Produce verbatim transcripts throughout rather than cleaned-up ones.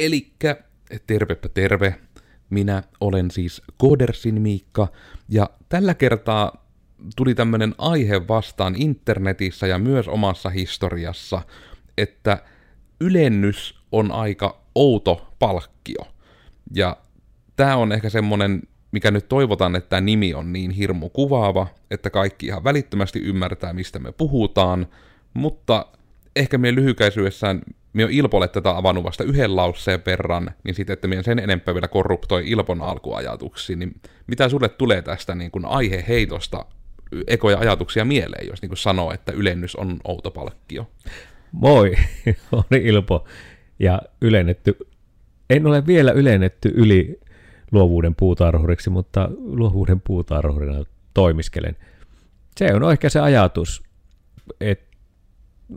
Elikkä, tervepä terve, minä olen siis Codersin Miikka, ja tällä kertaa tuli tämmönen aihe vastaan internetissä ja myös omassa historiassa, että ylennys on aika outo palkkio. Ja tää on ehkä semmonen, mikä nyt toivotan, että tämä nimi on niin hirmu kuvaava, että kaikki ihan välittömästi ymmärtää, mistä me puhutaan, mutta ehkä minä lyhykäisyydessään, minä olen Ilpolle tätä avannut vasta yhden lausseen verran, niin sitten, että minä sen enempää vielä korruptoi Ilpon alkuajatuksiin, niin mitä sulle tulee tästä niin kuin aiheheitosta ekoja ajatuksia mieleen, jos niin kuin sanoo, että ylennys on outo palkkio? Moi, on Ilpo, ja ylennetty, en ole vielä ylennetty yli luovuuden puutarhuriksi, mutta luovuuden puutarhurina toimiskelen. Se on oikein se ajatus, että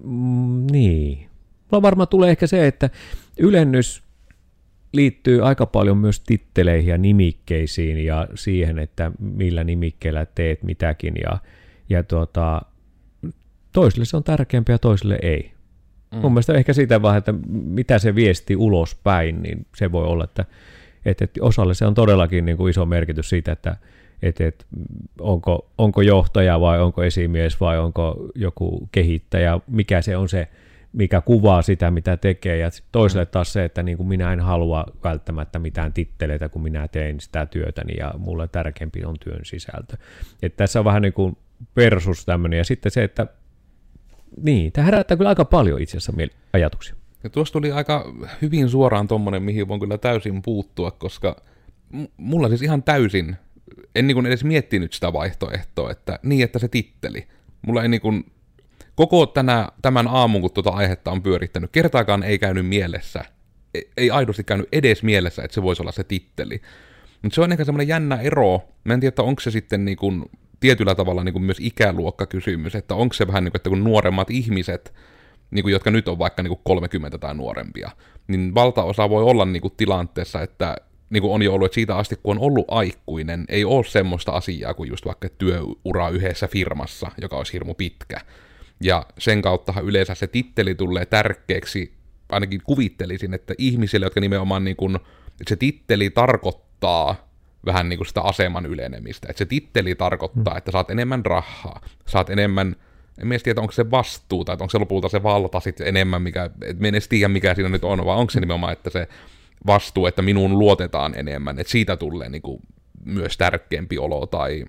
mm, niin. No varmaan tulee ehkä se, että ylennys liittyy aika paljon myös titteleihin ja nimikkeisiin ja siihen, että millä nimikkeellä teet mitäkin. Ja, ja tuota, toisille se on tärkeämpi ja toisille ei. Mm. Mun mielestä ehkä siitä vaan, että mitä se viesti ulospäin, niin se voi olla, että Että et osalle se on todellakin niinku iso merkitys siitä, että et, et onko, onko johtaja vai onko esimies vai onko joku kehittäjä, mikä se on se, mikä kuvaa sitä, mitä tekee. Ja toiselle taas se, että niinku minä en halua välttämättä mitään titteleitä, kun minä teen sitä työtäni ja mulle tärkeämpi on työn sisältö. Et tässä on vähän niin kuin versus tämmöinen. Ja sitten se, että niin, tämä herättää kyllä aika paljon itse asiassa miele- ajatuksia. Ja tuossa tuli aika hyvin suoraan tommonen, mihin voin kyllä täysin puuttua, koska mulla siis ihan täysin, en niin kuin edes miettinyt sitä vaihtoehtoa, että niin, että se titteli. Mulla ei niin kuin, koko tänä, tämän aamun, kun tuota aihetta on pyörittänyt, kertaakaan ei käynyt mielessä, ei aidosti käynyt edes mielessä, että se voisi olla se titteli. Mutta se on ehkä semmoinen jännä ero, mä en tiedä, että onko se sitten niin kuin tietyllä tavalla niin kuin myös ikäluokkakysymys, että onko se vähän niin kuin, että kun nuoremmat ihmiset, niin kuin, jotka nyt on vaikka niin kuin kolmekymmentä tai nuorempia, niin valtaosa voi olla niin kuin tilanteessa, että niin kuin on jo ollut, että siitä asti, kun on ollut aikuinen, ei ole semmoista asiaa kuin just vaikka työura yhdessä firmassa, joka olisi hirmu pitkä. Ja sen kauttahan yleensä se titteli tulee tärkeäksi, ainakin kuvittelisin, että ihmisille, jotka nimenomaan niin kuin, että se titteli tarkoittaa vähän niin kuin sitä aseman ylenemistä, että se titteli tarkoittaa, että saat enemmän rahaa, saat enemmän. En mä edes tiedä, onko se vastuu tai onko se lopulta se valta sitten enemmän, mikä, et mä en edes tiedä, mikä siinä nyt on, vaan onko se nimenomaan, että se vastuu, että minuun luotetaan enemmän, että siitä tulee niin kuin myös tärkeämpi olo tai niin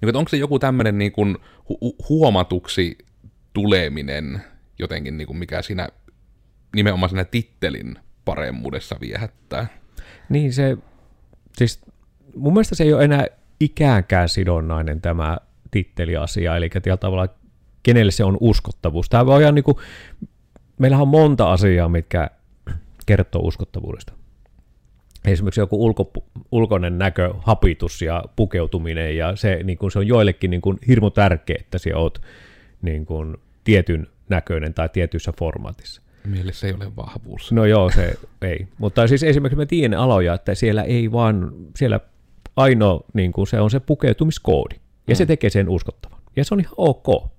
kuin, onko se joku tämmöinen niin kuin hu- huomatuksi tuleminen jotenkin, niin kuin mikä siinä nimenomaan siinä tittelin paremmuudessa viehättää. Niin se, siis mun mielestä se ei ole enää ikäänkään sidonnainen tämä titteliasia, eli tavallaan kenelle se on uskottavuus. Tämä voi ihan niin kuin, meillähän on monta asiaa, mitkä kertoo uskottavuudesta. Esimerkiksi joku ulko, ulkoinen näkö, hapitus ja pukeutuminen, ja se, niin kuin, se on joillekin niin kuin hirmu tärkeä, että sinä olet niin kuin tietyn näköinen tai tietyssä formaatissa. Mielestäni se ei ole vahvuus. No joo, se ei. Mutta siis esimerkiksi me tiedän aloja, että siellä ei vaan, siellä ainoa niin kuin se on se pukeutumiskoodi. Ja se tekee sen uskottavan. Ja se on ihan ok.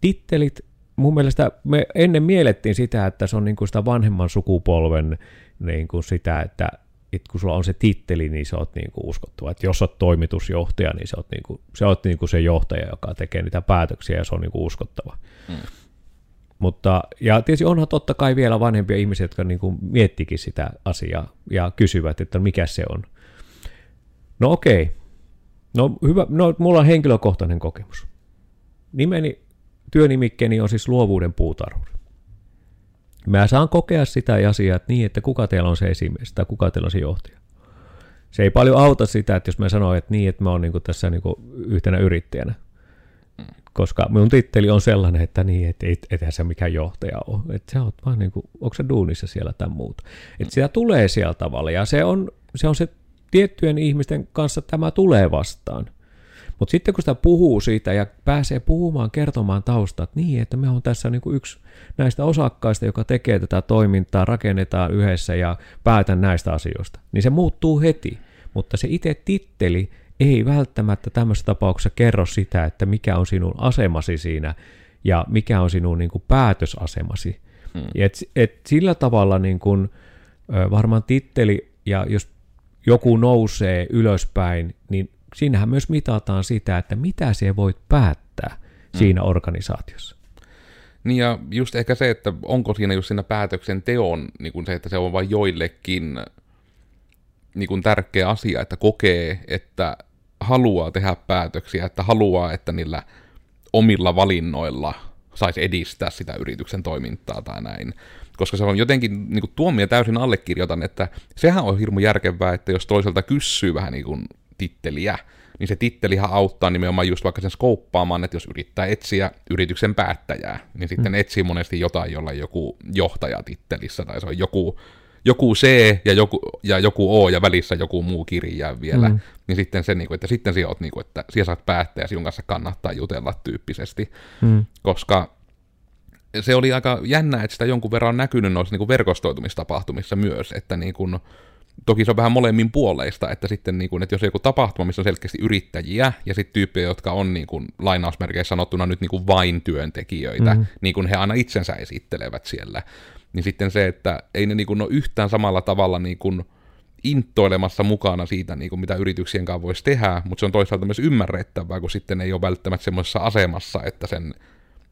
Tittelit, mun mielestä me ennen miellettiin sitä, että se on niin kuin sitä vanhemman sukupolven niin kuin sitä, että, että kun sulla on se titteli, niin sä oot niin kuin uskottava. Että jos oot toimitusjohtaja, niin sä oot, niin kuin, sä oot niin kuin se johtaja, joka tekee niitä päätöksiä ja se on niin kuin uskottava. Mm. Mutta, ja tietysti onhan totta kai vielä vanhempia ihmisiä, jotka niin kuin miettikin sitä asiaa ja kysyvät, että mikä se on. No okei. Okay. No hyvä, no mulla on henkilökohtainen kokemus. Nimeni, työnimikkeeni on siis luovuuden puutarhuri. Mä saan kokea sitä asiaa, että niin, että kuka teillä on se esimies tai kuka teillä on se johtaja. Se ei paljon auta sitä, että jos mä sanon, että niin, että mä oon niinku tässä niinku yhtenä yrittäjänä. Koska mun titteli on sellainen, että niin, et, et, ethän sä mikään johtaja ole. Että sä oot vaan niinku, onko sä duunissa siellä tai muuta. Että sitä tulee siellä tavalla ja se on se, on se tiettyjen ihmisten kanssa tämä tulee vastaan. Mutta sitten kun sitä puhuu siitä ja pääsee puhumaan, kertomaan taustat niin, että me on tässä niinku yksi näistä osakkaista, joka tekee tätä toimintaa, rakennetaan yhdessä ja päätän näistä asioista, niin se muuttuu heti. Mutta se itse titteli ei välttämättä tämmöisessä tapauksessa kerro sitä, että mikä on sinun asemasi siinä ja mikä on sinun niinku päätösasemasi. Hmm. Et, et sillä tavalla niin kun, varmaan titteli, ja jos joku nousee ylöspäin, niin siinähän myös mitataan sitä, että mitä se voit päättää hmm. siinä organisaatiossa. Niin ja just ehkä se, että onko siinä just siinä päätöksenteon, niin kun se, että se on vain joillekin niin kun tärkeä asia, että kokee, että haluaa tehdä päätöksiä, että haluaa, että niillä omilla valinnoilla saisi edistää sitä yrityksen toimintaa tai näin. Koska se on jotenkin, niin kuin tuomia täysin allekirjoitan, että sehän on hirmu järkevää, että jos toiselta kysyy vähän niin kuin titteliä, niin se tittelihan auttaa nimenomaan just vaikka sen skouppaamaan, että jos yrittää etsiä yrityksen päättäjää, niin sitten mm. etsii monesti jotain, jolla joku johtaja tittelissä, tai se on joku, joku C ja joku, ja joku O ja välissä joku muu kirjain vielä, mm. niin sitten se, että sitten sinä olet, että sinä saat päättää ja sinun kanssa kannattaa jutella tyyppisesti, mm. koska se oli aika jännä, että sitä jonkun verran on näkynyt noissa verkostoitumistapahtumissa myös, että niin kuin, toki se on vähän molemmin puoleista, että sitten niin kuin, että jos on joku tapahtuma, missä on selkeästi yrittäjiä ja sitten tyyppejä, jotka on niin kuin, lainausmerkeissä sanottuna nyt niin kuin vain työntekijöitä, mm. niin kuin he aina itsensä esittelevät siellä, niin sitten se, että ei ne niin kuin ole yhtään samalla tavalla niin kuin intoilemassa mukana siitä, niin kuin mitä yrityksien kanssa voisi tehdä, mutta se on toisaalta myös ymmärrettävää, kun sitten ei ole välttämättä semmoisessa asemassa, että sen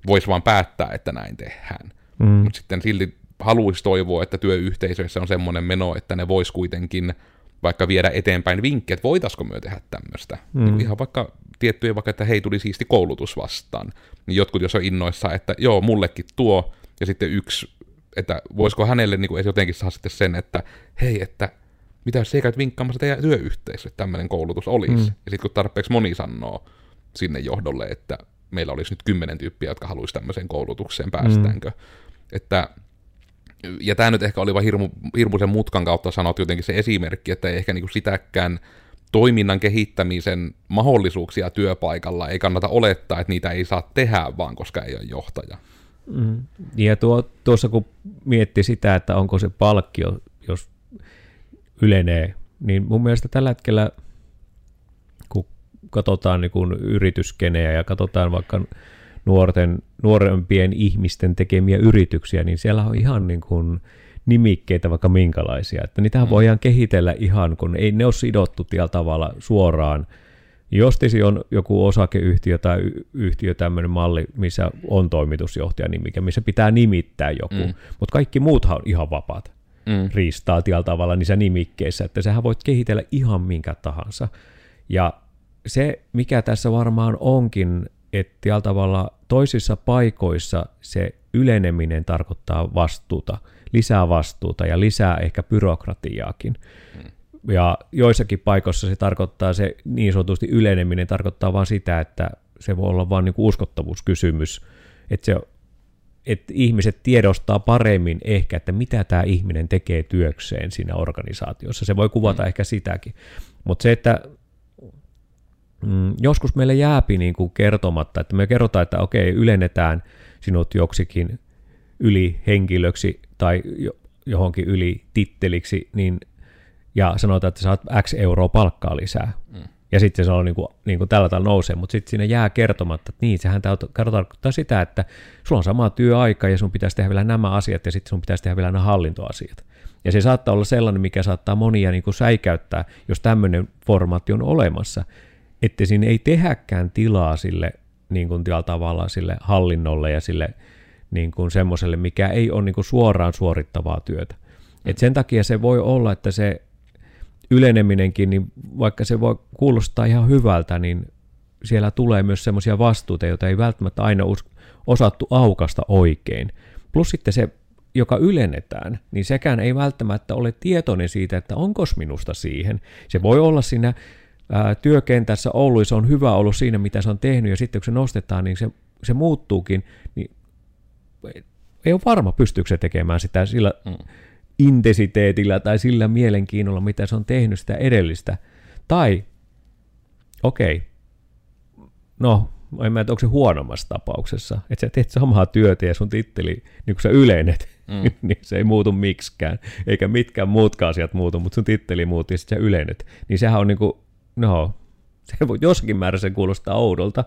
voisi vaan päättää, että näin tehdään. Mm. Mutta sitten silti haluaisi toivoa, että työyhteisöissä on semmoinen meno, että ne vois kuitenkin vaikka viedä eteenpäin vinkkejä, että voitaisiko myö tehdä tämmöistä. Mm. Niin ihan vaikka tiettyjä, vaikka että hei, tuli siisti koulutus vastaan. Niin jotkut jos on innoissa, että joo, mullekin tuo, ja sitten yksi, että voisiko hänelle niin kuin jotenkin saada sitten sen, että hei, että mitä jos sä käyt vinkkaamassa teidän työyhteisölle, että tämmöinen koulutus olisi. Mm. Ja sitten kun tarpeeksi moni sanoo sinne johdolle, että meillä olisi nyt kymmenen tyyppiä, jotka haluaisi tämmöiseen koulutukseen, päästäänkö. Mm. Että, ja tämä nyt ehkä oli vaan hirmu, hirmuisen mutkan kautta sanot jotenkin se esimerkki, että ei ehkä niinku sitäkään toiminnan kehittämisen mahdollisuuksia työpaikalla ei kannata olettaa, että niitä ei saa tehdä vaan, koska ei ole johtaja. Mm. Ja tuo, tuossa kun miettii sitä, että onko se palkkio, jos ylenee, niin mun mielestä tällä hetkellä katsotaan niin kuin yritysskenejä ja katsotaan vaikka nuorten, nuorempien ihmisten tekemiä yrityksiä, niin siellä on ihan niin kuin nimikkeitä vaikka minkälaisia. Että niitähän mm. voidaan kehitellä ihan, kun ei ne ole sidottu tällä tavalla suoraan. Jostisi on joku osakeyhtiö tai yhtiö tämmöinen malli, missä on toimitusjohtaja nimikä, missä pitää nimittää joku, mm. mutta kaikki muuthan on ihan vapaat mm. riistaa tällä tavalla niissä nimikkeissä, että sähän voit kehitellä ihan minkä tahansa. Ja se, mikä tässä varmaan onkin, että tällä tavalla toisissa paikoissa se yleneminen tarkoittaa vastuuta, lisää vastuuta ja lisää ehkä byrokratiaakin. Hmm. Ja joissakin paikoissa se tarkoittaa se niin sanotusti yleneminen tarkoittaa vain sitä, että se voi olla vain niin kuin uskottavuuskysymys, että, se, että ihmiset tiedostaa paremmin ehkä, että mitä tämä ihminen tekee työkseen siinä organisaatiossa. Se voi kuvata hmm. ehkä sitäkin, mutta se, että joskus meille jääpi niin kuin kertomatta, että me kerrotaan, että okei, ylennetään sinut joksikin ylihenkilöksi tai johonkin ylititteliksi, niin, ja sanotaan, että saat X euroa palkkaa lisää. Mm. Ja sitten se on niin kuin, niin kuin tällä tavalla nousee, mutta sitten siinä jää kertomatta, että niin, sehän tarkoittaa sitä, että sulla on sama työaika ja sun pitäisi tehdä vielä nämä asiat ja sitten sun pitäisi tehdä vielä nämä hallintoasiat. Ja se saattaa olla sellainen, mikä saattaa monia niin kuin säikäyttää, jos tämmöinen formaatti on olemassa, että siinä ei tehäkään tilaa sille, niin kuin tällä tavalla, sille hallinnolle ja sille niin kuin semmoiselle, mikä ei ole niin kuin suoraan suorittavaa työtä. Et sen takia se voi olla, että se yleneminenkin, niin vaikka se voi kuulostaa ihan hyvältä, niin siellä tulee myös semmoisia vastuuta, joita ei välttämättä aina osattu aukasta oikein. Plus sitten se, joka ylennetään, niin sekään ei välttämättä ole tietoinen siitä, että onko minusta siihen. Se voi olla siinä työkentässä ollut, ja se on hyvä ollut siinä, mitä se on tehnyt, ja sitten kun se nostetaan, niin se, se muuttuukin, niin ei ole varma, pystyykö se tekemään sitä sillä mm. intensiteetillä tai sillä mielenkiinnolla, mitä se on tehnyt sitä edellistä. Tai, okei, okay, no, en mä tiedä, onko se huonommassa tapauksessa, että sä teet samaa työtä ja sun titteli, niin kun sä ylenet, mm. niin se ei muutu miksikään, eikä mitkään muutkaan asiat muutu, mutta sun titteli muutti ja sitten sä ylenet, niin sehän on niin kuin no, se voi jossakin määrin se kuulostaa oudolta,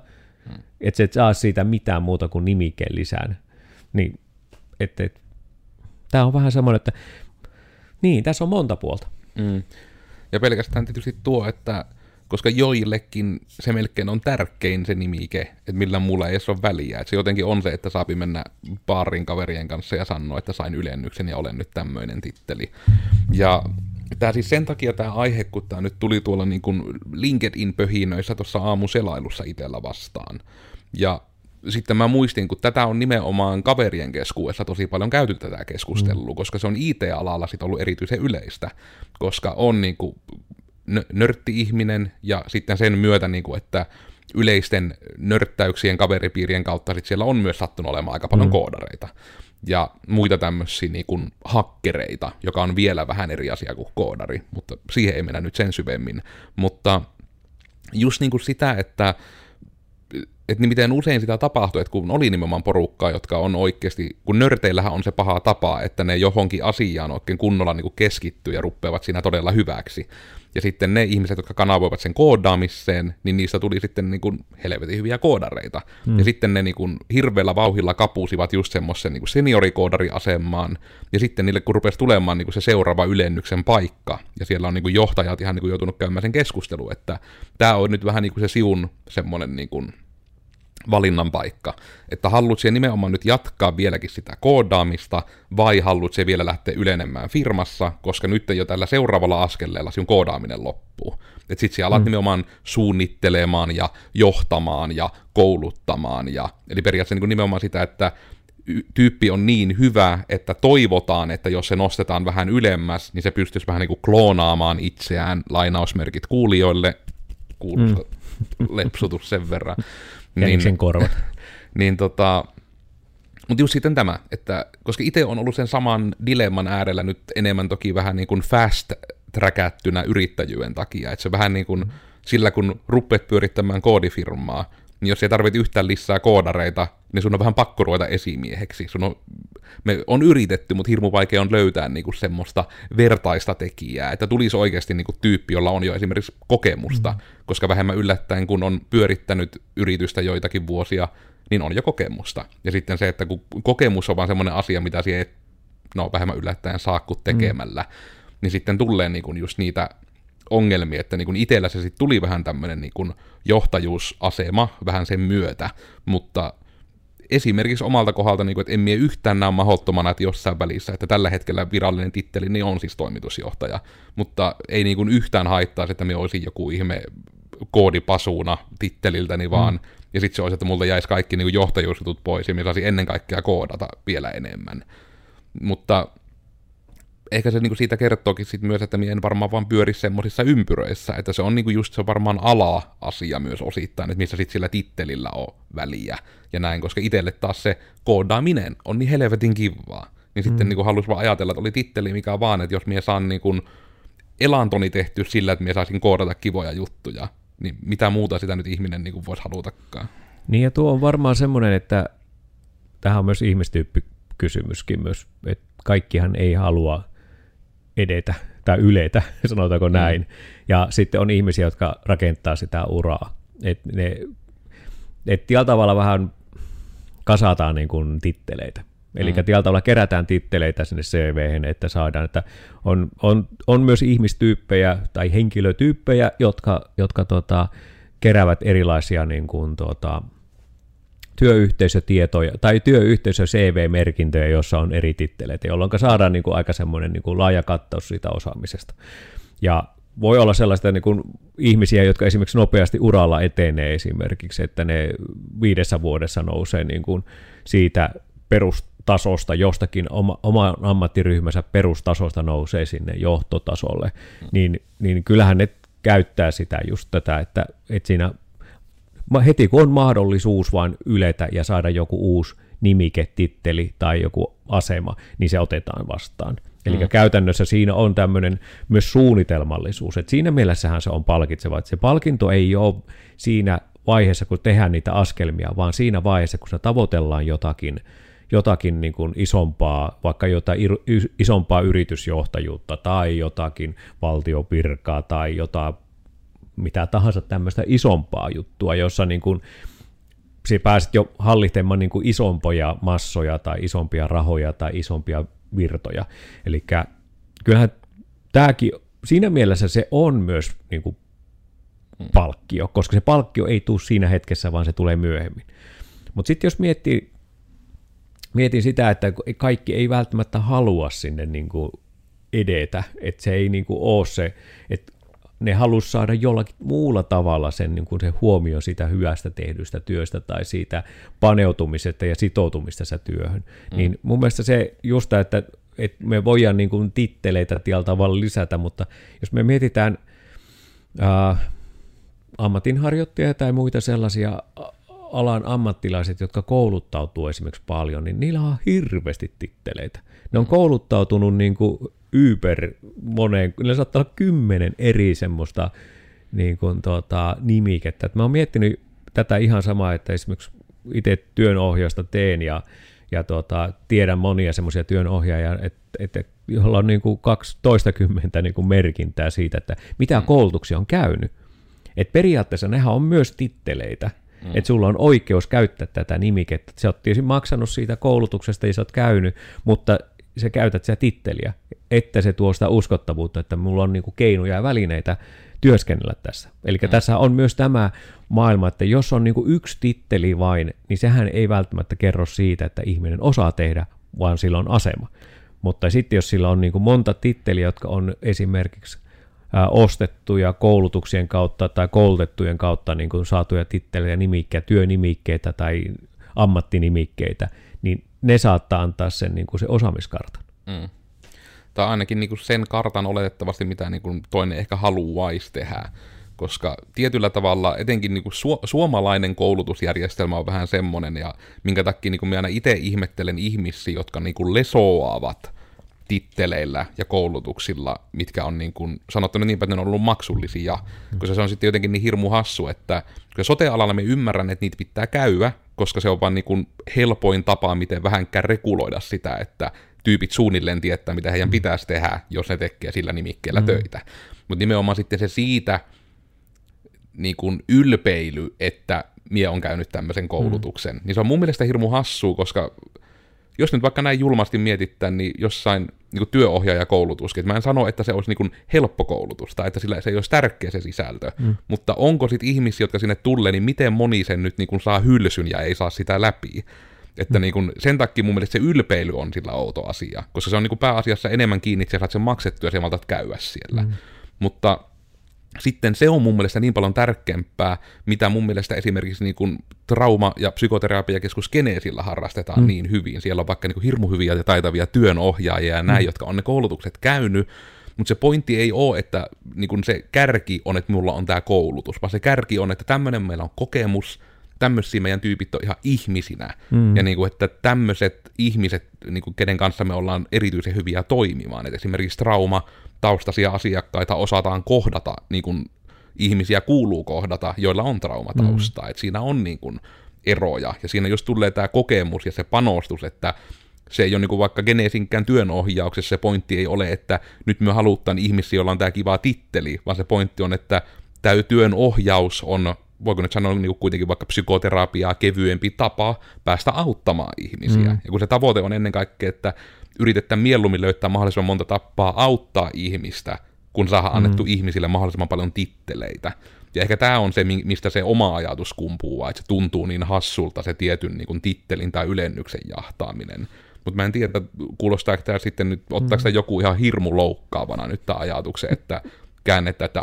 hmm. että se et saa siitä mitään muuta kuin nimikeen lisään. Niin, et, et, Tämä on vähän semmoinen, että niin, tässä on monta puolta. Mm. Ja pelkästään tietysti tuo, että koska joillekin se melkein on tärkein se nimike, että millään muulla ei edes ole väliä. Että se jotenkin on se, että saapi mennä baariin kaverien kanssa ja sanoa, että sain ylennyksen ja olen nyt tämmöinen titteli. Ja tämä siis sen takia tämä aihe, kun tämä nyt tuli tuolla niin kuin LinkedIn-pöhinöissä tuossa aamuselailussa itsellä vastaan. Ja sitten mä muistin, kun tätä on nimenomaan kaverien keskuudessa tosi paljon käyty tätä keskustelua, mm. koska se on I T-alalla sit ollut erityisen yleistä, koska on niin kuin nörtti-ihminen ja sitten sen myötä, niin kuin, että yleisten nörttäyksien kaveripiirien kautta sit siellä on myös sattunut olemaan aika paljon mm. koodareita ja muita tämmöisiä niin kuin hakkereita, joka on vielä vähän eri asia kuin koodari, mutta siihen ei mennä nyt sen syvemmin. Mutta just niin kuin sitä, että että miten usein sitä tapahtui, että kun oli nimenomaan porukkaa, jotka on oikeasti, kun nörteillähän on se paha tapa, että ne johonkin asiaan oikein kunnolla niin kuin keskittyy ja rupeavat siinä todella hyväksi. Ja sitten ne ihmiset, jotka kanavoivat sen koodaamiseen, niin niistä tuli sitten niin kuin helvetin hyviä koodareita. Mm. Ja sitten ne niin kuin hirveällä vauhilla kapusivat just semmoisen niin kuin seniorikoodariasemaan, ja sitten niille kun rupesi tulemaan niin kuin se seuraava ylennyksen paikka, ja siellä on niin kuin johtajat ihan niin kuin joutunut käymään sen keskustelun, että tämä on nyt vähän niin kuin se siun semmoinen niin kuin valinnan paikka, että haluat siihen nimenomaan nyt jatkaa vieläkin sitä koodaamista vai haluat siihen vielä lähteä ylenemään firmassa, koska nyt jo tällä seuraavalla askeleella sinun koodaaminen loppuu. Että sitten sinä alat mm. nimenomaan suunnittelemaan ja johtamaan ja kouluttamaan. Ja, eli periaatteessa niin kuin nimenomaan sitä, että tyyppi on niin hyvä, että toivotaan, että jos se nostetaan vähän ylemmäs, niin se pystyisi vähän niin kuin kloonaamaan itseään, lainausmerkit kuulijoille, kuulusta mm. lepsutus sen verran. Jäniksen korvat. niin tota, mutta just sitten tämä, että koska itse on ollut sen saman dilemman äärellä nyt enemmän toki vähän niin kuin fast-trackättynä yrittäjyyden takia, että se vähän niin kuin sillä kun rupeat pyörittämään koodifirmaa, niin jos ei tarvitse yhtään lisää koodareita, niin sun on vähän pakko ruveta esimieheksi. Sun on, me on yritetty, mutta hirmu vaikea on löytää niinku semmoista vertaista tekijää, että tulisi oikeasti niinku tyyppi, jolla on jo esimerkiksi kokemusta, mm. koska vähemmän yllättäen, kun on pyörittänyt yritystä joitakin vuosia, niin on jo kokemusta. Ja sitten se, että kun kokemus on vaan semmoinen asia, mitä siihen ei no, vähemmän yllättäen saa kuin tekemällä, mm. niin sitten tulee niinku just niitä ongelmia, että niin itsellä se sitten tuli vähän tämmöinen niin johtajuusasema vähän sen myötä, mutta esimerkiksi omalta kohdalta, niin kuin, että en mie yhtään näe mahdottomana, että jossain välissä, että tällä hetkellä virallinen titteli niin on siis toimitusjohtaja, mutta ei niin kuin yhtään haittaa, että mie olisin joku ihme koodipasuuna titteliltäni mm. vaan, ja sitten se olisi, että multa jäisi kaikki niin johtajuusjutut pois, ja mie saisin ennen kaikkea koodata vielä enemmän, mutta ehkä se niinku siitä kertookin sit myös, että minä en varmaan vaan pyöri semmoisissa ympyröissä, että se on niinku just se varmaan ala-asia myös osittain, että missä sitten sillä tittelillä on väliä ja näin, koska itselle taas se koodaaminen on niin helvetin kivaa, niin mm. sitten niinku halusi vaan ajatella, että oli titteli mikä vaan, että jos minä saan niinku elantoni tehty sillä, että minä saisin koodata kivoja juttuja, niin mitä muuta sitä nyt ihminen niinku voisi halutakaan. Niin ja tuo on varmaan semmoinen, että tähän on myös ihmistyyppi kysymyskin myös, että kaikkihan ei halua edetä tai yletä, sanotaanko näin. Ja sitten on ihmisiä, jotka rakentaa sitä uraa. Et ne, et tällä tavalla vähän kasataan niin kuin titteleitä. Eli mm. tällä tavalla kerätään titteleitä sinne C V:hen, että saadaan, että on, on, on myös ihmistyyppejä tai henkilötyyppejä, jotka, jotka tota, keräävät erilaisia niin kuin, tota, työyhteisötietoja tai työyhteisö-C V-merkintöjä, joissa on eri titteleitä, jolloin saadaan niin kuin aika semmoinen niin kuin laaja kattaus siitä osaamisesta. Ja voi olla sellaista niin kuin ihmisiä, jotka esimerkiksi nopeasti uralla etenee esimerkiksi, että ne viidessä vuodessa nousee niin kuin siitä perustasosta jostakin oma, oman ammattiryhmänsä perustasosta nousee sinne johtotasolle, mm. niin, niin kyllähän ne käyttää sitä just tätä, että, että siinä heti kun on mahdollisuus vaan yletä ja saada joku uusi nimike, titteli tai joku asema, niin se otetaan vastaan. Eli mm. käytännössä siinä on tämmöinen myös suunnitelmallisuus. Et siinä mielessähän se on palkitseva. Et se palkinto ei ole siinä vaiheessa, kun tehdään niitä askelmia, vaan siinä vaiheessa, kun se tavoitellaan jotakin, jotakin niin kuin isompaa, vaikka jotain isompaa yritysjohtajuutta tai jotakin valtiovirkaa tai jotain mitä tahansa tämmöistä isompaa juttua, jossa niin kuin pääset jo hallitsemaan niin kuin isompia massoja tai isompia rahoja tai isompia virtoja. Eli kyllähän tämäkin, siinä mielessä se on myös niin kuin palkkio, koska se palkkio ei tule siinä hetkessä, vaan se tulee myöhemmin. Mutta sitten jos miettii, mietin sitä, että kaikki ei välttämättä halua sinne niin kuin edetä, että se ei niin kuin ole se, että ne halusi saada jollakin muulla tavalla sen, niin kuin se huomio sitä hyvästä tehdystä työstä tai siitä paneutumisesta ja sitoutumisesta työhön. Mm. Niin mun mielestä se just, että, että me voidaan niin kuin titteleitä tällä tavalla lisätä, mutta jos me mietitään ää, ammatinharjoittajia tai muita sellaisia alan ammattilaiset, jotka kouluttautuu esimerkiksi paljon, niin niillä on hirveästi titteleitä. Ne on kouluttautunut niin kuin Uber moneen, niillä saattaa olla kymmenen eri semmoista niin kuin, tota, nimikettä. Et mä oon miettinyt tätä ihan samaa, että esimerkiksi itse työnohjausta teen ja, ja tota, tiedän monia semmoisia työnohjaajia, että et, joilla on niin kuin kaksitoistakymmentä niin kuin merkintää siitä, että mitä koulutuksia on käynyt. Et periaatteessa nehän on myös titteleitä. Mm. Että sulla on oikeus käyttää tätä nimikettä. Sä oot tietysti maksanut siitä koulutuksesta ja sä oot käynyt, mutta sä käytät sitä titteliä, että se tuo sitä uskottavuutta, että mulla on niinku keinoja ja välineitä työskennellä tässä. Eli mm. tässä on myös tämä maailma, että jos on niinku yksi titteli vain, niin sehän ei välttämättä kerro siitä, että ihminen osaa tehdä, vaan sillä on asema. Mutta sitten jos sillä on niinku monta titteliä, jotka on esimerkiksi ostettuja koulutuksien kautta tai koulutettujen kautta niin kuin saatuja titteleitä, nimikkeitä, työnimikkeitä tai ammattinimikkeitä, niin ne saattaa antaa sen, niin kuin se osaamiskartan. Mm. Tai ainakin niin kuin sen kartan oletettavasti, mitä niin kuin toinen ehkä haluaisi tehdä, koska tietyllä tavalla etenkin niin kuin su- suomalainen koulutusjärjestelmä on vähän semmoinen, ja minkä takia niin kuin minä aina itse ihmettelen ihmisiä, jotka niin kuin lesoavat titteleillä ja koulutuksilla, mitkä on niin kuin sanottu niin, että ne on ollut maksullisia, koska se on sitten jotenkin niin hirmu hassu, että sote-alalla me ymmärrän, että niitä pitää käydä, koska se on vaan niin kuin helpoin tapa, miten vähänkään reguloida sitä, että tyypit suunnilleen tietää, mitä heidän pitäisi tehdä, jos ne tekee sillä nimikkeellä mm. töitä. Mutta nimenomaan sitten se siitä niin kuin ylpeily, että mie on käynyt tämmöisen koulutuksen, mm. niin se on mun mielestä hirmu hassua, koska jos nyt vaikka näin julmasti mietittää, niin jossain niin kuin työohjaajakoulutuskin, että mä en sano, että se olisi niin kuin helppo koulutus, tai että sillä se ei olisi tärkeä se sisältö, mm. mutta onko sitten ihmisiä, jotka sinne tulee, niin miten moni sen nyt niin kuin saa hylsyn ja ei saa sitä läpi? Että mm. niin kuin sen takia mun mielestä se ylpeily on sillä outo asia, koska se on niin kuin pääasiassa enemmän kiinni, että sä saat sen maksettua ja sä maltat käydä siellä. Mm. Mutta sitten se on mun mielestä niin paljon tärkeämpää, mitä mun mielestä esimerkiksi niin kuin trauma- ja psykoterapiakeskus Genesillä harrastetaan mm. niin hyvin. Siellä on vaikka niin kuin hirmu hyviä ja taitavia työnohjaajia ja näin, mm. jotka on ne koulutukset käynyt, mutta se pointti ei ole, että niin kuin se kärki on, että mulla on tämä koulutus, vaan se kärki on, että tämmöinen meillä on kokemus, tämmöisiä meidän tyypit on ihan ihmisinä, mm. ja niin kuin, että tämmöiset ihmiset, niin kuin, kenen kanssa me ollaan erityisen hyviä toimimaan, että esimerkiksi trauma, taustaisia asiakkaita osataan kohdata, niin kuin ihmisiä kuuluu kohdata, joilla on traumataustaa. Mm. Et siinä on niin kuin eroja, ja siinä just tulee tämä kokemus ja se panostus, että se ei ole niin kuin vaikka Genesinkään työnohjauksessa, se pointti ei ole, että nyt me halutaan ihmisiä, joilla on tämä kiva titteli, vaan se pointti on, että tämä työnohjaus on, voiko nyt sanoa niin kuin kuitenkin vaikka psykoterapiaa, kevyempi tapa päästä auttamaan ihmisiä. Mm. Ja kun se tavoite on ennen kaikkea, että yritetään mieluummin löytää mahdollisimman monta tappaa auttaa ihmistä, kun saadaan annettu mm. ihmisille mahdollisimman paljon titteleitä. Ja ehkä tämä on se, mistä se oma ajatus kumpuu, että se tuntuu niin hassulta se tietyn niin kuin tittelin tai ylennyksen jahtaaminen. Mutta mä en tiedä, kuulostaako tämä sitten nyt, ottaako tämä joku ihan hirmu loukkaavana nyt tämä ajatuksen, että käännettä, että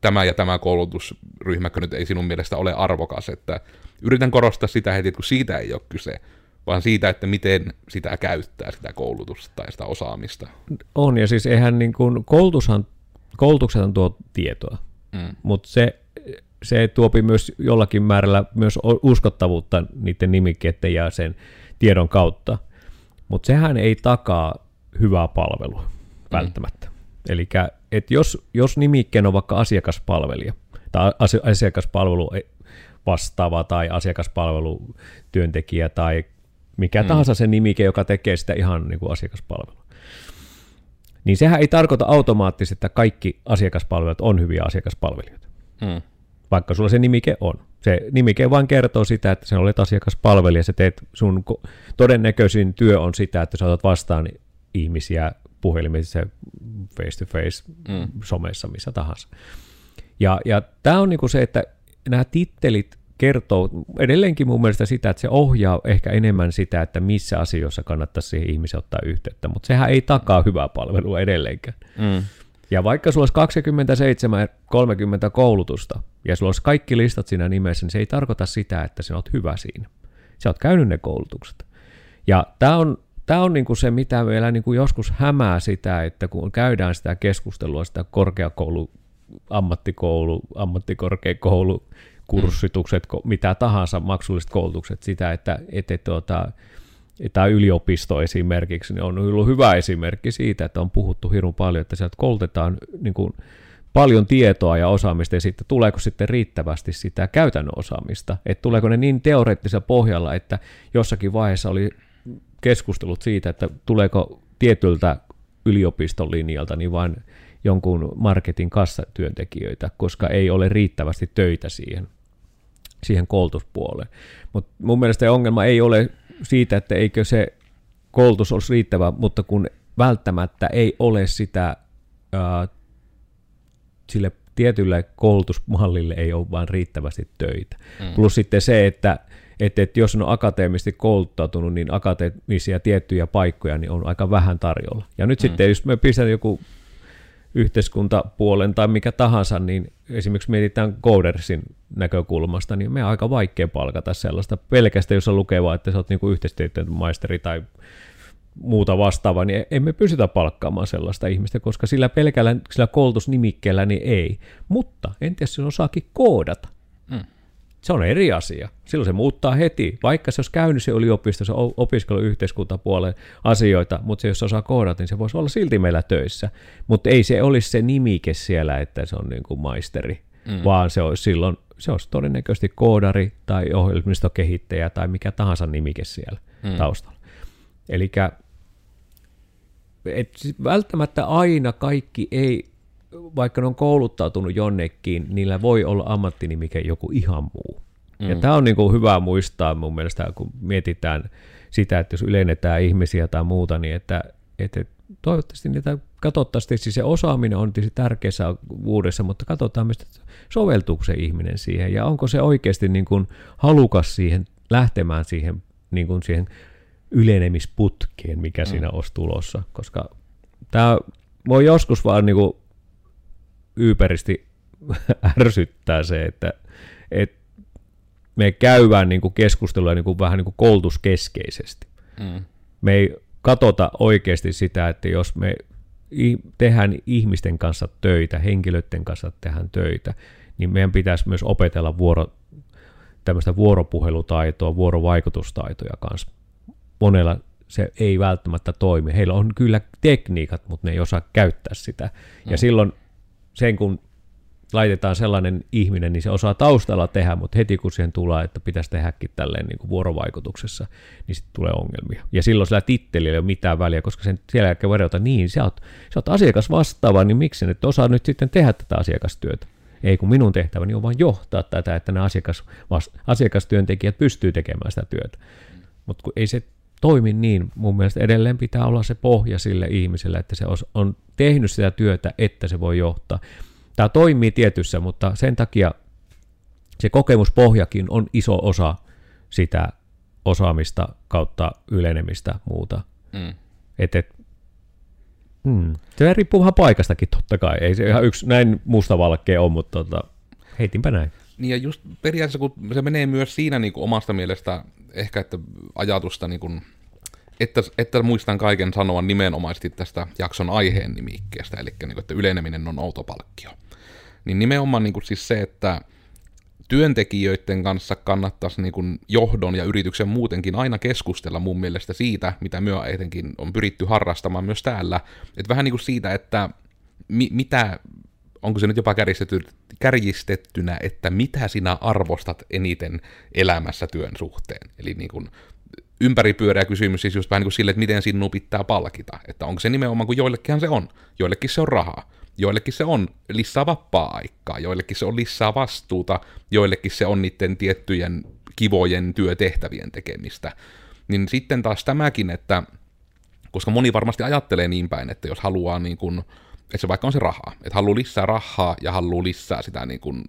tämä ja tämä koulutusryhmäkö nyt ei sinun mielestä ole arvokas. Että yritän korostaa sitä heti, että kun siitä ei ole kyse, vaan siitä, että miten sitä käyttää, sitä koulutusta tai sitä osaamista. On, ja siis eihän niin kuin koulutushan, koulutuksethan tuo tietoa, mm. mutta se, se tuopi myös jollakin määrällä myös uskottavuutta niiden nimikkeiden ja sen tiedon kautta, mutta sehän ei takaa hyvää palvelua mm. välttämättä. Eli jos, jos nimikkeen on vaikka asiakaspalvelija tai asiakaspalvelu vastaava tai asiakaspalvelutyöntekijä tai mikä mm. tahansa se nimike, joka tekee sitä ihan niin kuin asiakaspalvelua. Niin sehän ei tarkoita automaattisesti, että kaikki asiakaspalvelijat on hyviä asiakaspalvelijoita, mm. vaikka sulla se nimike on. Se nimike vain kertoo sitä, että sä olet asiakaspalvelija, sä teet sun todennäköisin työ on sitä, että sä otat vastaan ihmisiä puhelimessa, face to face, mm. somessa, missä tahansa. Ja, ja tämä on niinku se, että nämä tittelit kertoo edelleenkin mun mielestä sitä, että se ohjaa ehkä enemmän sitä, että missä asioissa kannattaisi siihen ihmiseen ottaa yhteyttä, mutta sehän ei takaa hyvää palvelua edelleenkään. Mm. Ja vaikka sulla olisi kaksikymmentäseitsemän kolmekymmentä koulutusta ja sulla olisi kaikki listat siinä nimessä, niin se ei tarkoita sitä, että sinä olet hyvä siinä. Sä oot käynyt ne koulutukset. Ja tämä on, tää on niinku se, mitä meillä niinku joskus hämää sitä, että kun käydään sitä keskustelua, sitä korkeakoulu, ammattikoulu, ammattikorkeakoulu, kurssitukset, mitä tahansa, maksulliset koulutukset, sitä, että et, et, tuota, tämä yliopisto esimerkiksi niin on ollut hyvä esimerkki siitä, että on puhuttu hirveän paljon, että sieltä koulutetaan niin kuin paljon tietoa ja osaamista, ja sitten tuleeko sitten riittävästi sitä käytännön osaamista, että tuleeko ne niin teoreettisella pohjalla, että jossakin vaiheessa oli keskustelut siitä, että tuleeko tietyltä yliopiston linjalta niin vain jonkun marketin kassatyöntekijöitä, koska ei ole riittävästi töitä siihen, siihen koulutuspuoleen. Mutta mun mielestä ongelma ei ole siitä, että eikö se koulutus olisi riittävä, mutta kun välttämättä ei ole sitä ää, sille tietylle koulutusmallille ei ole vaan riittävästi töitä. Mm. Plus sitten se, että et, et jos on akateemisesti kouluttautunut, niin akateemisia tiettyjä paikkoja niin on aika vähän tarjolla. Ja nyt mm. sitten, jos me pistän joku yhteiskuntapuolen tai mikä tahansa, niin esimerkiksi mietitään Codersin näkökulmasta, niin meidän on aika vaikea palkata sellaista pelkästään, jossa lukee vaan, että sä oot niinku yhteistyötön maisteri tai muuta vastaavaa, niin emme pystytä palkkaamaan sellaista ihmistä, koska sillä pelkällä sillä koulutusnimikkeellä niin ei. Mutta entäs se osaakin koodata? Mm. Se on eri asia. Silloin se muuttaa heti, vaikka se olisi käynyt se yliopistossa opiskellut yhteiskuntapuolen asioita, mutta se, jos se osaa koodata, niin se voisi olla silti meillä töissä. Mutta ei se olisi se nimike siellä, että se on niin kuin maisteri, mm. vaan se olisi silloin, se olisi todennäköisesti koodari tai ohjelmistokehittäjä tai mikä tahansa nimike siellä mm. taustalla. Eli välttämättä aina kaikki ei, vaikka ne on kouluttautunut jonnekin, niillä voi olla ammattinimike joku ihan muu. Mm. Ja tämä on niin kuin hyvä muistaa mun mielestä, kun mietitään sitä, että jos ylennetään ihmisiä tai muuta, niin että, että toivottavasti niitä katsottaisiin, siis se osaaminen on tietysti tärkeässä uudessa, mutta katsotaan myös, että soveltuuko se ihminen siihen ja onko se oikeasti niin kuin halukas siihen, lähtemään siihen, niin kuin siihen ylenemisputkiin, mikä mm. siinä olisi tulossa, koska tämä voi joskus vaan niin kuin yyperisti ärsyttää se, että, että me käydään niin kuin keskustelua niin kuin vähän niin kuin koulutuskeskeisesti. Mm. Me ei katsota oikeasti sitä, että jos me tehdään ihmisten kanssa töitä, henkilöiden kanssa tehdään töitä, niin meidän pitäisi myös opetella vuoro, tämmöistä vuoropuhelutaitoa, vuorovaikutustaitoja kanssa. Monella se ei välttämättä toimi. Heillä on kyllä tekniikat, mutta ne ei osaa käyttää sitä. Mm. Ja silloin sen kun laitetaan sellainen ihminen, niin se osaa taustalla tehdä, mutta heti kun siihen tulee, että pitäisi tehdäkin tälleen niin kuin vuorovaikutuksessa, niin sitten tulee ongelmia. Ja silloin sillä tittelillä ei ole mitään väliä, koska sen siellä jälkeen verrata, niin sä oot, sä oot asiakas vastaava, niin miksi sä et osaa nyt sitten tehdä tätä asiakastyötä? Ei, kun minun tehtäväni on vain johtaa tätä, että nämä asiakas, asiakastyöntekijät pystyy tekemään sitä työtä. Mutta kun ei se toimi niin, mun mielestä edelleen pitää olla se pohja sille ihmiselle, että se on tehnyt sitä työtä, että se voi johtaa. Tämä toimii tietyssä, mutta sen takia se kokemuspohjakin on iso osa sitä osaamista kautta ylenemistä muuta. Mm. Et, et, mm. Se riippuu vähän paikastakin totta kai, ei se ihan yksi näin mustavalkkea ole, mutta tota, heitinpä näin. Niin ja just periaatteessa, kun se menee myös siinä niin kuin omasta mielestä ehkä että ajatusta, niin kuin, että, että muistan kaiken sanoa nimenomaisesti tästä jakson aiheen nimikkeestä, eli niin kuin, että yleneminen on outo palkkio. Niin nimenomaan niin kuin siis se, että työntekijöiden kanssa kannattaisi niin kuin johdon ja yrityksen muutenkin aina keskustella mun mielestä siitä, mitä myö etenkin on pyritty harrastamaan myös täällä. Että vähän niin kuin siitä, että mi- mitä... onko se nyt jopa kärjistettynä, että mitä sinä arvostat eniten elämässä työn suhteen? Eli niin kuin ympäripyöreä kysymys siis just vähän niin kuin sille, että miten sinun pitää palkita. Että onko se nimenomaan, kun joillekinhan se on. Joillekin se on rahaa. Joillekin se on lisää vapaa-aikaa. Joillekin se on lisää vastuuta. Joillekin se on niiden tiettyjen kivojen työtehtävien tekemistä. Niin sitten taas tämäkin, että Koska moni varmasti ajattelee niin päin, että jos haluaa, niin kuin, että se vaikka on se rahaa, että haluaa lisää rahaa ja haluaa lisää sitä niin kuin,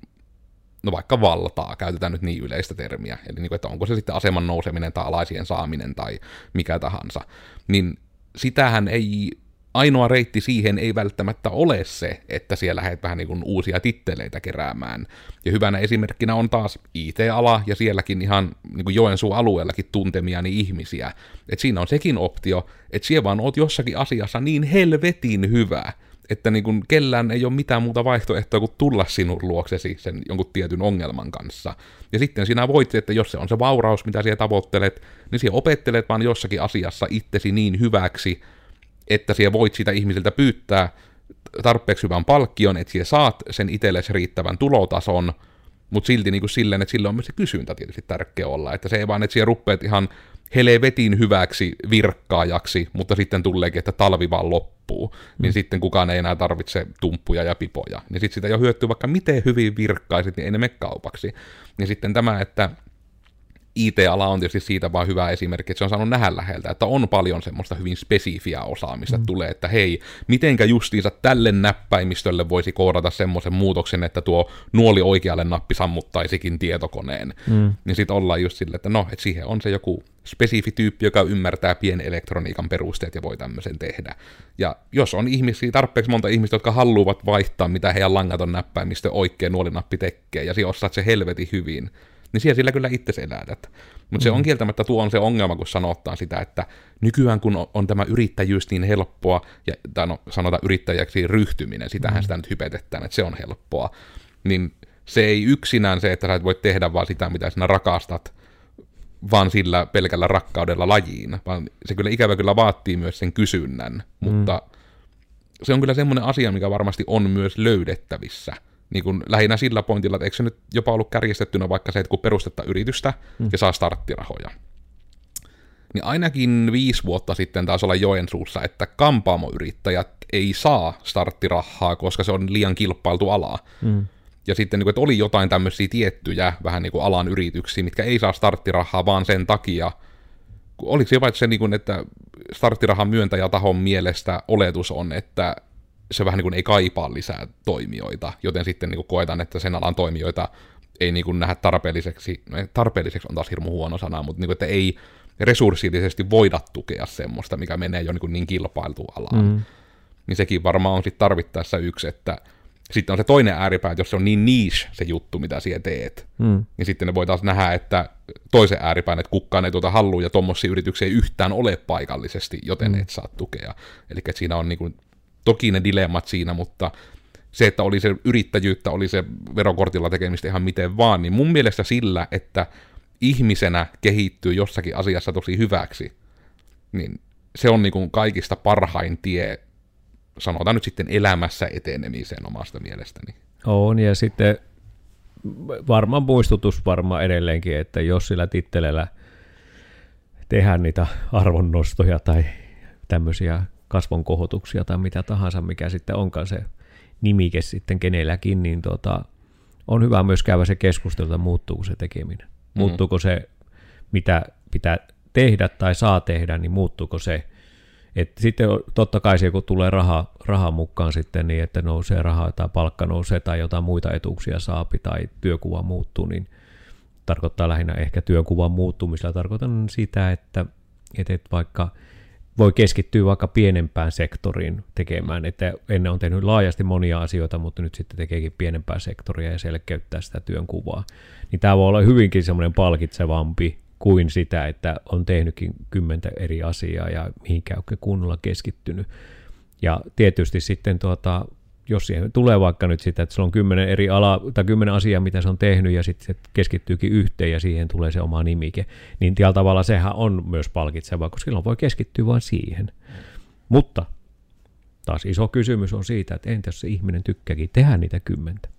no vaikka valtaa, käytetään nyt niin yleistä termiä, eli niin kuin, että onko se sitten aseman nouseminen tai alaisien saaminen tai mikä tahansa, niin sitähän ei, ainoa reitti siihen ei välttämättä ole se, että siellä lähdet vähän niin kuin uusia titteleitä keräämään. Ja hyvänä esimerkkinä on taas I T-ala ja sielläkin ihan niin kuin Joensuun alueellakin tuntemiani ihmisiä. Että siinä on sekin optio, että siellä vaan oot jossakin asiassa niin helvetin hyvä, että niin kuin kellään ei ole mitään muuta vaihtoehtoa kuin tulla sinun luoksesi sen jonkun tietyn ongelman kanssa. Ja sitten sinä voit, että jos se on se vauraus, mitä siellä tavoittelet, niin siellä opettelet vaan jossakin asiassa itsesi niin hyväksi, että siellä voit sitä ihmisiltä pyytää tarpeeksi hyvän palkkion, että siellä saat sen itsellesi riittävän tulotason, mutta silti niin kuin silleen, että sillä on myös se kysyntä tietysti tärkeä olla, että se ei vaan, että siellä rupeat ihan helvetin hyväksi virkkaajaksi, mutta sitten tuleekin, että talvi vaan loppuu, niin mm. sitten kukaan ei enää tarvitse tumppuja ja pipoja, niin sitten sitä jo hyötyy vaikka miten hyvin virkkaisit, niin ei ne mene kaupaksi. Niin sitten tämä, että I T-ala on tietysti siitä vaan hyvä esimerkki, että se on saanut nähdä läheltä, että on paljon semmoista hyvin spesifiä osaamista mm. tulee, että hei, mitenkä justiinsa tälle näppäimistölle voisi koodata semmoisen muutoksen, että tuo nuoli oikealle nappi sammuttaisikin tietokoneen. Mm. Niin sitten ollaan just sille, että no, että siihen on se joku spesifi tyyppi, joka ymmärtää pienelektroniikan perusteet ja voi tämmöisen tehdä. Ja jos on ihmisiä, tarpeeksi monta ihmistä, jotka haluavat vaihtaa, mitä heidän langaton näppäimistö oikea nuolinappi tekee, ja siinä osaat se helvetin hyvin, niin siellä sillä kyllä itse elätät. Mutta se on kieltämättä, tuo on se ongelma, kun sanotaan sitä, että nykyään kun on tämä yrittäjyys niin helppoa, ja, tai no, sanotaan yrittäjäksi ryhtyminen, sitähän mm. sitä nyt hypetetään, että se on helppoa, niin se ei yksinään se, että sä et voi tehdä vaan sitä, mitä sinä rakastat, vaan sillä pelkällä rakkaudella lajiin, vaan se kyllä ikävä kyllä vaatii myös sen kysynnän, mutta mm. se on kyllä semmoinen asia, mikä varmasti on myös löydettävissä, niin kun lähinnä sillä pointilla, että eikö se nyt jopa ollut kärjistettynä vaikka se, että kun perustetta yritystä mm. ja saa starttirahoja. Niin ainakin viisi vuotta sitten taisi olla Joensuussa, että kampaamoyrittäjät ei saa starttirahaa, koska se on liian kilpailtu ala. Mm. Ja sitten että oli jotain tämmöisiä tiettyjä vähän niin kuin alan yrityksiä, mitkä ei saa starttirahaa vaan sen takia, oliko se jopa se, että starttirahan myöntäjätahon mielestä oletus on, että se vähän niin kuin ei kaipaa lisää toimijoita, joten sitten niin kuin koetaan, että sen alan toimijoita ei niin kuin nähdä tarpeelliseksi, tarpeelliseksi on taas hirmu huono sana, mutta niin kuin, että ei resurssillisesti voida tukea semmoista, mikä menee jo niin, kuin niin kilpailtuun alaan. Mm. Niin sekin varmaan on sitten tarvittaessa yksi, että sitten on se toinen ääripää, että jos se on niin niche se juttu, mitä siellä teet, mm. niin sitten ne voi taas nähdä, että toisen ääripään, että kukaan ei tuota hallua ja tuommoisia yrityksiä ei yhtään ole paikallisesti, joten mm. et saa tukea. Eli siinä on niin kuin toki ne dilemmat siinä, mutta se, että oli se yrittäjyyttä, oli se verokortilla tekemistä ihan miten vaan, niin mun mielestä sillä, että ihmisenä kehittyy jossakin asiassa tosi hyväksi, niin se on niin kuin kaikista parhain tie, sanotaan nyt sitten elämässä etenemiseen omasta mielestäni. On, ja sitten varmaan muistutus varmaan edelleenkin, että jos sillä tittelellä tehdään niitä arvonnostoja tai tämmöisiä kasvon kohotuksia tai mitä tahansa, mikä sitten onkaan se nimike sitten kenelläkin, niin tuota, on hyvä myös käydä se keskustelu, muuttuuko se tekeminen. Muuttuuko mm. se, mitä pitää tehdä tai saa tehdä, niin muuttuuko se. Et sitten totta kai se, kun tulee raha, raha mukaan sitten niin, että nousee rahaa tai palkka nousee tai jotain muita etuuksia saapi tai työkuva muuttuu, niin tarkoittaa lähinnä ehkä työkuvan muuttumisella. Tarkoitan sitä, että, että vaikka voi keskittyä vaikka pienempään sektoriin tekemään, että ennen on tehnyt laajasti monia asioita, mutta nyt sitten tekeekin pienempää sektoria ja selkeyttää sitä työnkuvaa. Niin tämä voi olla hyvinkin semmoinen palkitsevampi kuin sitä, että on tehnytkin kymmentä eri asiaa ja mihinkään oikein kunnolla keskittynyt. Ja tietysti sitten, tuota, jos siihen tulee vaikka nyt sitä, että se on kymmenen eri ala tai kymmenen asiaa, mitä se on tehnyt ja sitten se keskittyykin yhteen ja siihen tulee se oma nimike, niin tällä tavalla sehän on myös palkitsevaa, koska silloin voi keskittyä vain siihen. Mutta taas iso kysymys on siitä, että entä jos se ihminen tykkääkin tehdä niitä kymmentä.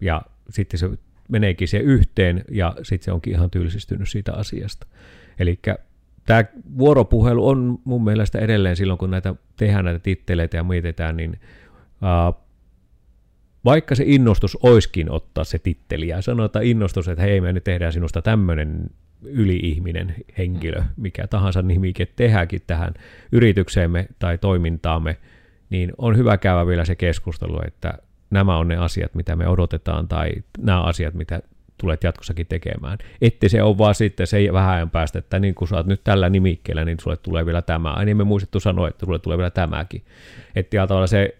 Ja sitten se meneekin se yhteen ja sitten se onkin ihan tylsistynyt siitä asiasta. Eli tämä vuoropuhelu on mun mielestä edelleen silloin, kun näitä tehdään näitä titteleitä ja mietitään, niin äh, vaikka se innostus oiskin ottaa se titteli ja sanotaan innostus, että hei, me nyt tehdään sinusta tämmöinen yli-ihminen, henkilö, mikä tahansa nimike tehdäänkin tähän yritykseemme tai toimintaamme, niin on hyvä käydä vielä se keskustelu, että nämä on ne asiat, mitä me odotetaan, tai nämä asiat, mitä tulet jatkossakin tekemään. Ettei se ole vaan sitten se vähän ajan päästä, että niin kun sä oot nyt tällä nimikkeellä, niin sulle tulee vielä tämä. Ai niin, me muistettu sanoa, että sulle tulee vielä tämäkin. Että tavalla se,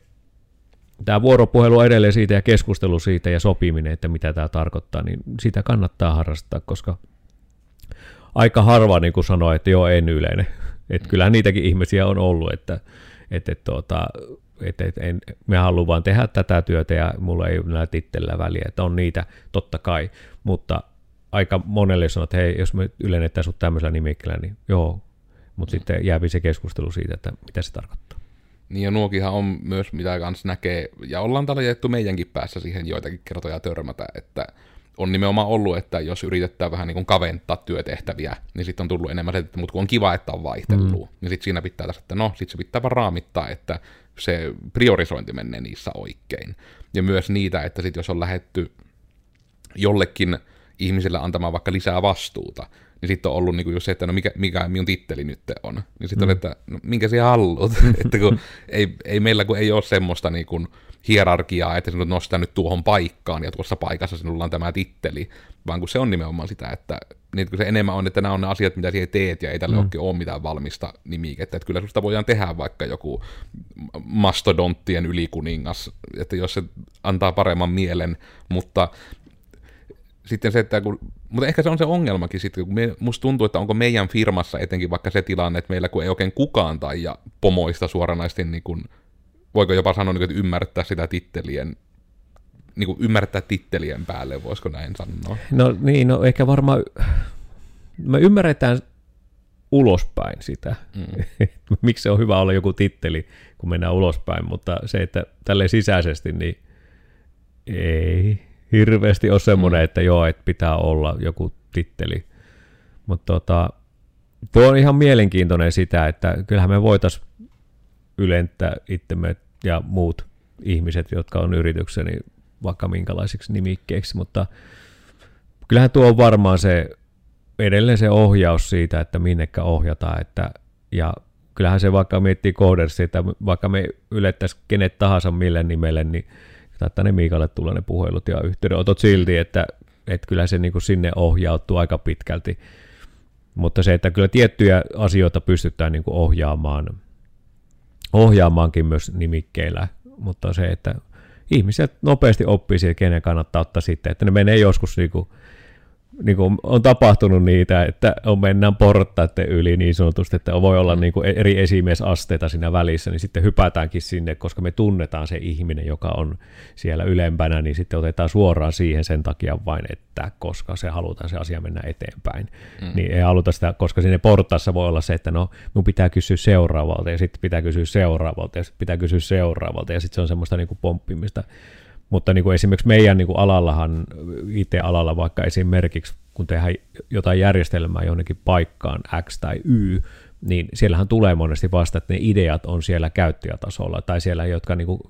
tämä vuoropuhelu edelleen siitä ja keskustelu siitä ja sopiminen, että mitä tämä tarkoittaa, niin sitä kannattaa harrastaa, koska aika harva niin kun sanoo, että joo, en yleinen. Että kyllähän niitäkin ihmisiä on ollut, että että et, tuota... että et, me haluan vaan tehdä tätä työtä ja mulla ei näitä itsellä väliä, että on niitä totta kai, mutta aika monelle sanoo, että hei, jos me ylennettäisiin sut tämmöisellä nimikkeellä, niin joo, mutta mm. sitten jääpi se keskustelu siitä, että mitä se tarkoittaa. Niin ja nuokinhan on myös, mitä kans näkee, ja ollaan täällä jätetty meidänkin päässä siihen joitakin kertoja törmätä, että on nimenomaan ollut, että jos yritetään vähän niin kuin kaventaa työtehtäviä, niin sitten on tullut enemmän se, että mut kun on kiva, että on vaihtelua, mm. niin sitten siinä pitää tässä, että no, sitten se pitää vaan raamittaa, että se priorisointi menee niissä oikein. Ja myös niitä, että sit jos on lähdetty jollekin ihmiselle antamaan vaikka lisää vastuuta, niin sitten on ollut niinku just se, että no mikä, mikä minun titteli nyt on. Niin sitten mm. on, että no, minkä sinä haluat. Että kun ei, ei meillä kun ei ole semmoista niinku hierarkiaa, että sinut nostaa nyt tuohon paikkaan ja tuossa paikassa sinulla on tämä titteli, vaan kun se on nimenomaan sitä, että niin kun se enemmän on, että nämä on ne asiat, mitä siihen teet, ja ei tälle mm. oikein ole mitään valmista nimikettä. Että kyllä susta voidaan tehdä vaikka joku mastodonttien ylikuningas, että jos se antaa paremman mielen, mutta sitten se, että kun, mutta ehkä se on se ongelmakin sitten, kun me, musta tuntuu, että onko meidän firmassa etenkin vaikka se tilanne, että meillä kun ei oikein kukaan tai ja pomoista suoranaisesti, niin kun, voiko jopa sanoa, että ymmärtää sitä tittelien niin kuin ymmärtää tittelien päälle, voisiko näin sanoa? No niin, no ehkä varmaan me ymmärretään ulospäin sitä, mm. miksi se on hyvä olla joku titteli, kun mennään ulospäin, mutta se, että tälleen sisäisesti, niin ei hirveästi ole semmoinen, mm. että joo, että pitää olla joku titteli, mutta tota, tuo on ihan mielenkiintoinen sitä, että kyllähän me voitaisiin ylentää itsemme ja muut ihmiset, jotka on yrityksessä, niin vaikka minkälaisiksi nimikkeiksi, mutta kyllähän tuo on varmaan se edelleen se ohjaus siitä, että minnekä ohjataan, että ja kyllähän se vaikka miettii Codersia, että vaikka me ylettäisiin kenet tahansa mille nimelle, niin saattaa ne Miikalle tulla ne puhelut ja yhteydenotot silti, että, että kyllä se niin kuin sinne ohjautuu aika pitkälti, mutta se, että kyllä tiettyjä asioita pystytään niin kuin ohjaamaan, ohjaamaankin myös nimikkeillä, mutta se, että ihmiset nopeasti oppii siihen, kenen kannattaa ottaa sitten, että ne menee joskus, niin kuin, niin kuin on tapahtunut niitä, että on mennään portaiden yli niin sanotusti, että voi olla niin kuin eri esimiesasteita siinä välissä, niin sitten hypätäänkin sinne, koska me tunnetaan se ihminen, joka on siellä ylempänä, niin sitten otetaan suoraan siihen sen takia vain, että koska se halutaan se asia mennä eteenpäin. Mm. Niin ei haluta sitä, koska siinä portaassa voi olla se, että no mun pitää kysyä seuraavalta, ja sitten pitää kysyä seuraavalta, ja sitten pitää kysyä seuraavalta, ja sitten se on semmoista niin kuin pomppimista. Mutta niin kuin esimerkiksi meidän niin kuin alallahan, I T-alalla vaikka esimerkiksi, kun tehdään jotain järjestelmää jonnekin paikkaan X tai Y, niin siellähän tulee monesti vasta, että ne ideat on siellä käyttäjätasolla tai siellä, jotka niin kuin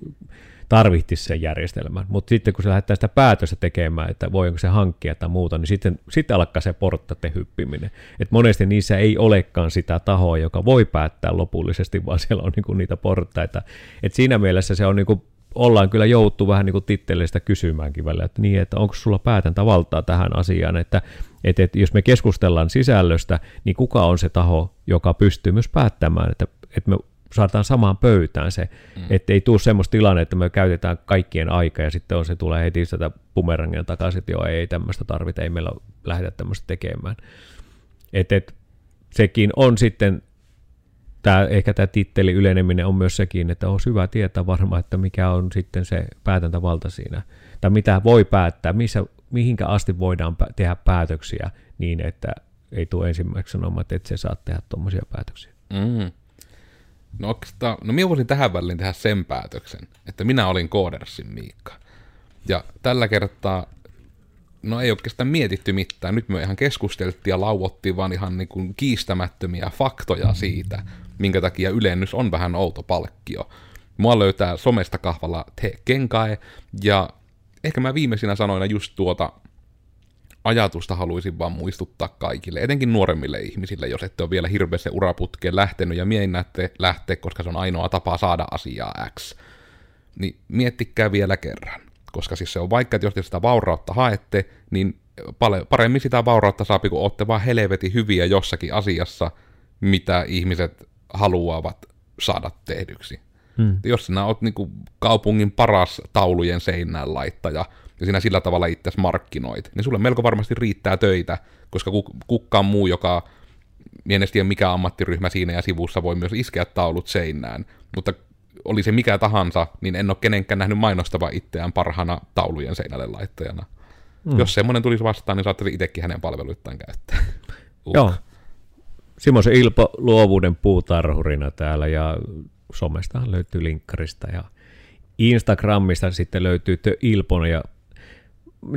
tarvittisi sen järjestelmän. Mutta sitten kun se lähdetään sitä päätöstä tekemään, että voiko se hankkia tai muuta, niin sitten, sitten alkaa se porttaiden hyppiminen. Et monesti niissä ei olekaan sitä tahoa, joka voi päättää lopullisesti, vaan siellä on niin kuin niitä porttaita. Et siinä mielessä se on niin kuin ollaan kyllä joutuu vähän niin kuin titteleistä kysymäänkin välillä, että, niin, että onko sulla päätäntävaltaa tähän asiaan, että, että, että jos me keskustellaan sisällöstä, niin kuka on se taho, joka pystyy myös päättämään, että, että me saadaan samaan pöytään se, mm. että ei tule semmoista tilanne, että me käytetään kaikkien aikaa ja sitten on se tulee heti sitä bumerangia takaisin, että joo ei tämmöistä tarvita, ei meillä lähdetä tämmöistä tekemään. Että, että sekin on sitten Tämä, ehkä tämä titteli yleneminen on myös sekin, että on hyvä tietää varmaan, että mikä on sitten se päätäntävalta siinä, tai mitä voi päättää, missä, mihinkä asti voidaan tehdä päätöksiä niin, että ei tule ensimmäiseksi sanomaan, että et sä saat tehdä tuommoisia päätöksiä. Mm. No, no minä voisin tähän väliin tehdä sen päätöksen, että minä olin Codersin Miikka. Ja tällä kertaa, no ei oikeastaan mietitty mitään, nyt me ihan keskusteltiin ja lauottiin vaan ihan niin kuin kiistämättömiä faktoja siitä, minkä takia ylennys on vähän outo palkkio. Mua löytää somesta kahvalla te kenkae, ja ehkä mä viimeisinä sanoina just tuota ajatusta haluaisin vaan muistuttaa kaikille, etenkin nuoremmille ihmisille, jos ette ole vielä hirveästi uraputkeen lähtenyt ja miennätte lähteä, koska se on ainoa tapa saada asiaa X. Niin miettikää vielä kerran, koska siis se on vaikka, että jos te sitä vaurautta haette, niin paremmin sitä vaurautta saapi, kun ootte vaan helvetin hyviä jossakin asiassa, mitä ihmiset haluavat saada tehdyksi. Hmm. Jos sinä olet niin kuin kaupungin paras taulujen seinään laittaja, ja sinä sillä tavalla itse markkinoit, niin sulle melko varmasti riittää töitä, koska kukaan muu, joka en tiedä mikä ammattiryhmä siinä ja sivussa voi myös iskeä taulut seinään, mutta oli se mikä tahansa, niin en ole kenenkään nähnyt mainostava itseään parhaana taulujen seinälle laittajana. Mm. Jos semmoinen tulisi vastaan, niin saattaisi itsekin hänen palveluittain käyttää. uh. Joo. Simosen Ilpo luovuuden puutarhurina täällä, ja somestahan löytyy linkkarista, ja Instagramista sitten löytyy The Ilpon, ja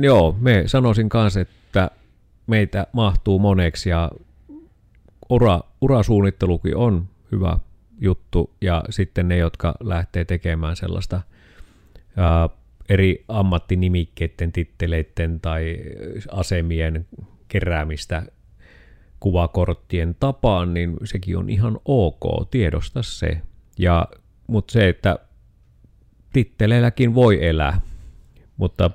joo, me sanoisin kanssa, että meitä mahtuu moneksi, ja ura, urasuunnittelukin on hyvä juttu, ja sitten ne, jotka lähtee tekemään sellaista ää, eri ammattinimikkeiden, titteleiden tai asemien keräämistä kuvakorttien tapaan, niin sekin on ihan ok, tiedosta se. Ja, mutta se, että titteleilläkin voi elää, mutta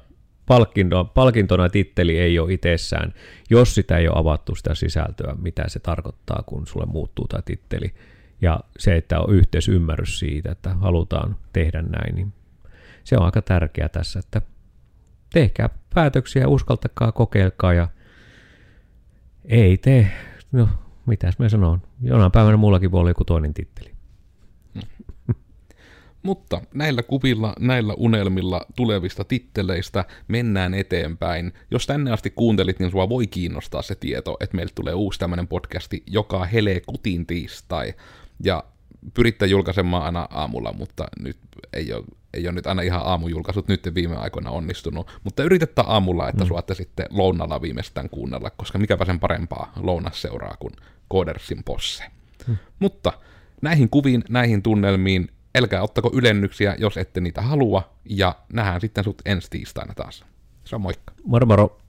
palkinto, palkintona titteli ei ole itsessään, jos sitä ei ole avattu sitä sisältöä, mitä se tarkoittaa, kun sulle muuttuu tämä titteli. Ja se, että on yhteisymmärrys siitä, että halutaan tehdä näin, niin se on aika tärkeää tässä, että tehkää päätöksiä, uskaltakaa, kokeilkaa ja ei tee, no mitäs mä sanon, jonain päivänä mullakin voi olla joku toinen titteli. Mutta näillä kuvilla, näillä unelmilla tulevista titteleistä mennään eteenpäin. Jos tänne asti kuuntelit, niin sua voi kiinnostaa se tieto, että meiltä tulee uusi tämmöinen podcasti, joka helee kutin tiistai. Ja pyrittää julkaisemaan aina aamulla, mutta nyt ei ole, ei ole nyt aina ihan aamujulkaisut nyt viime aikoina onnistunut. Mutta yritettä aamulla, että mm. suatte sitten lounalla viimeistään kuunnella, koska mikäpä sen parempaa lounas seuraa kuin Codersin posse. Mm. Mutta näihin kuviin, näihin tunnelmiin, älkää ottako ylennyksiä, jos ette niitä halua, ja nähdään sitten sut ensi tiistaina taas. Se on moikka. Moro moro.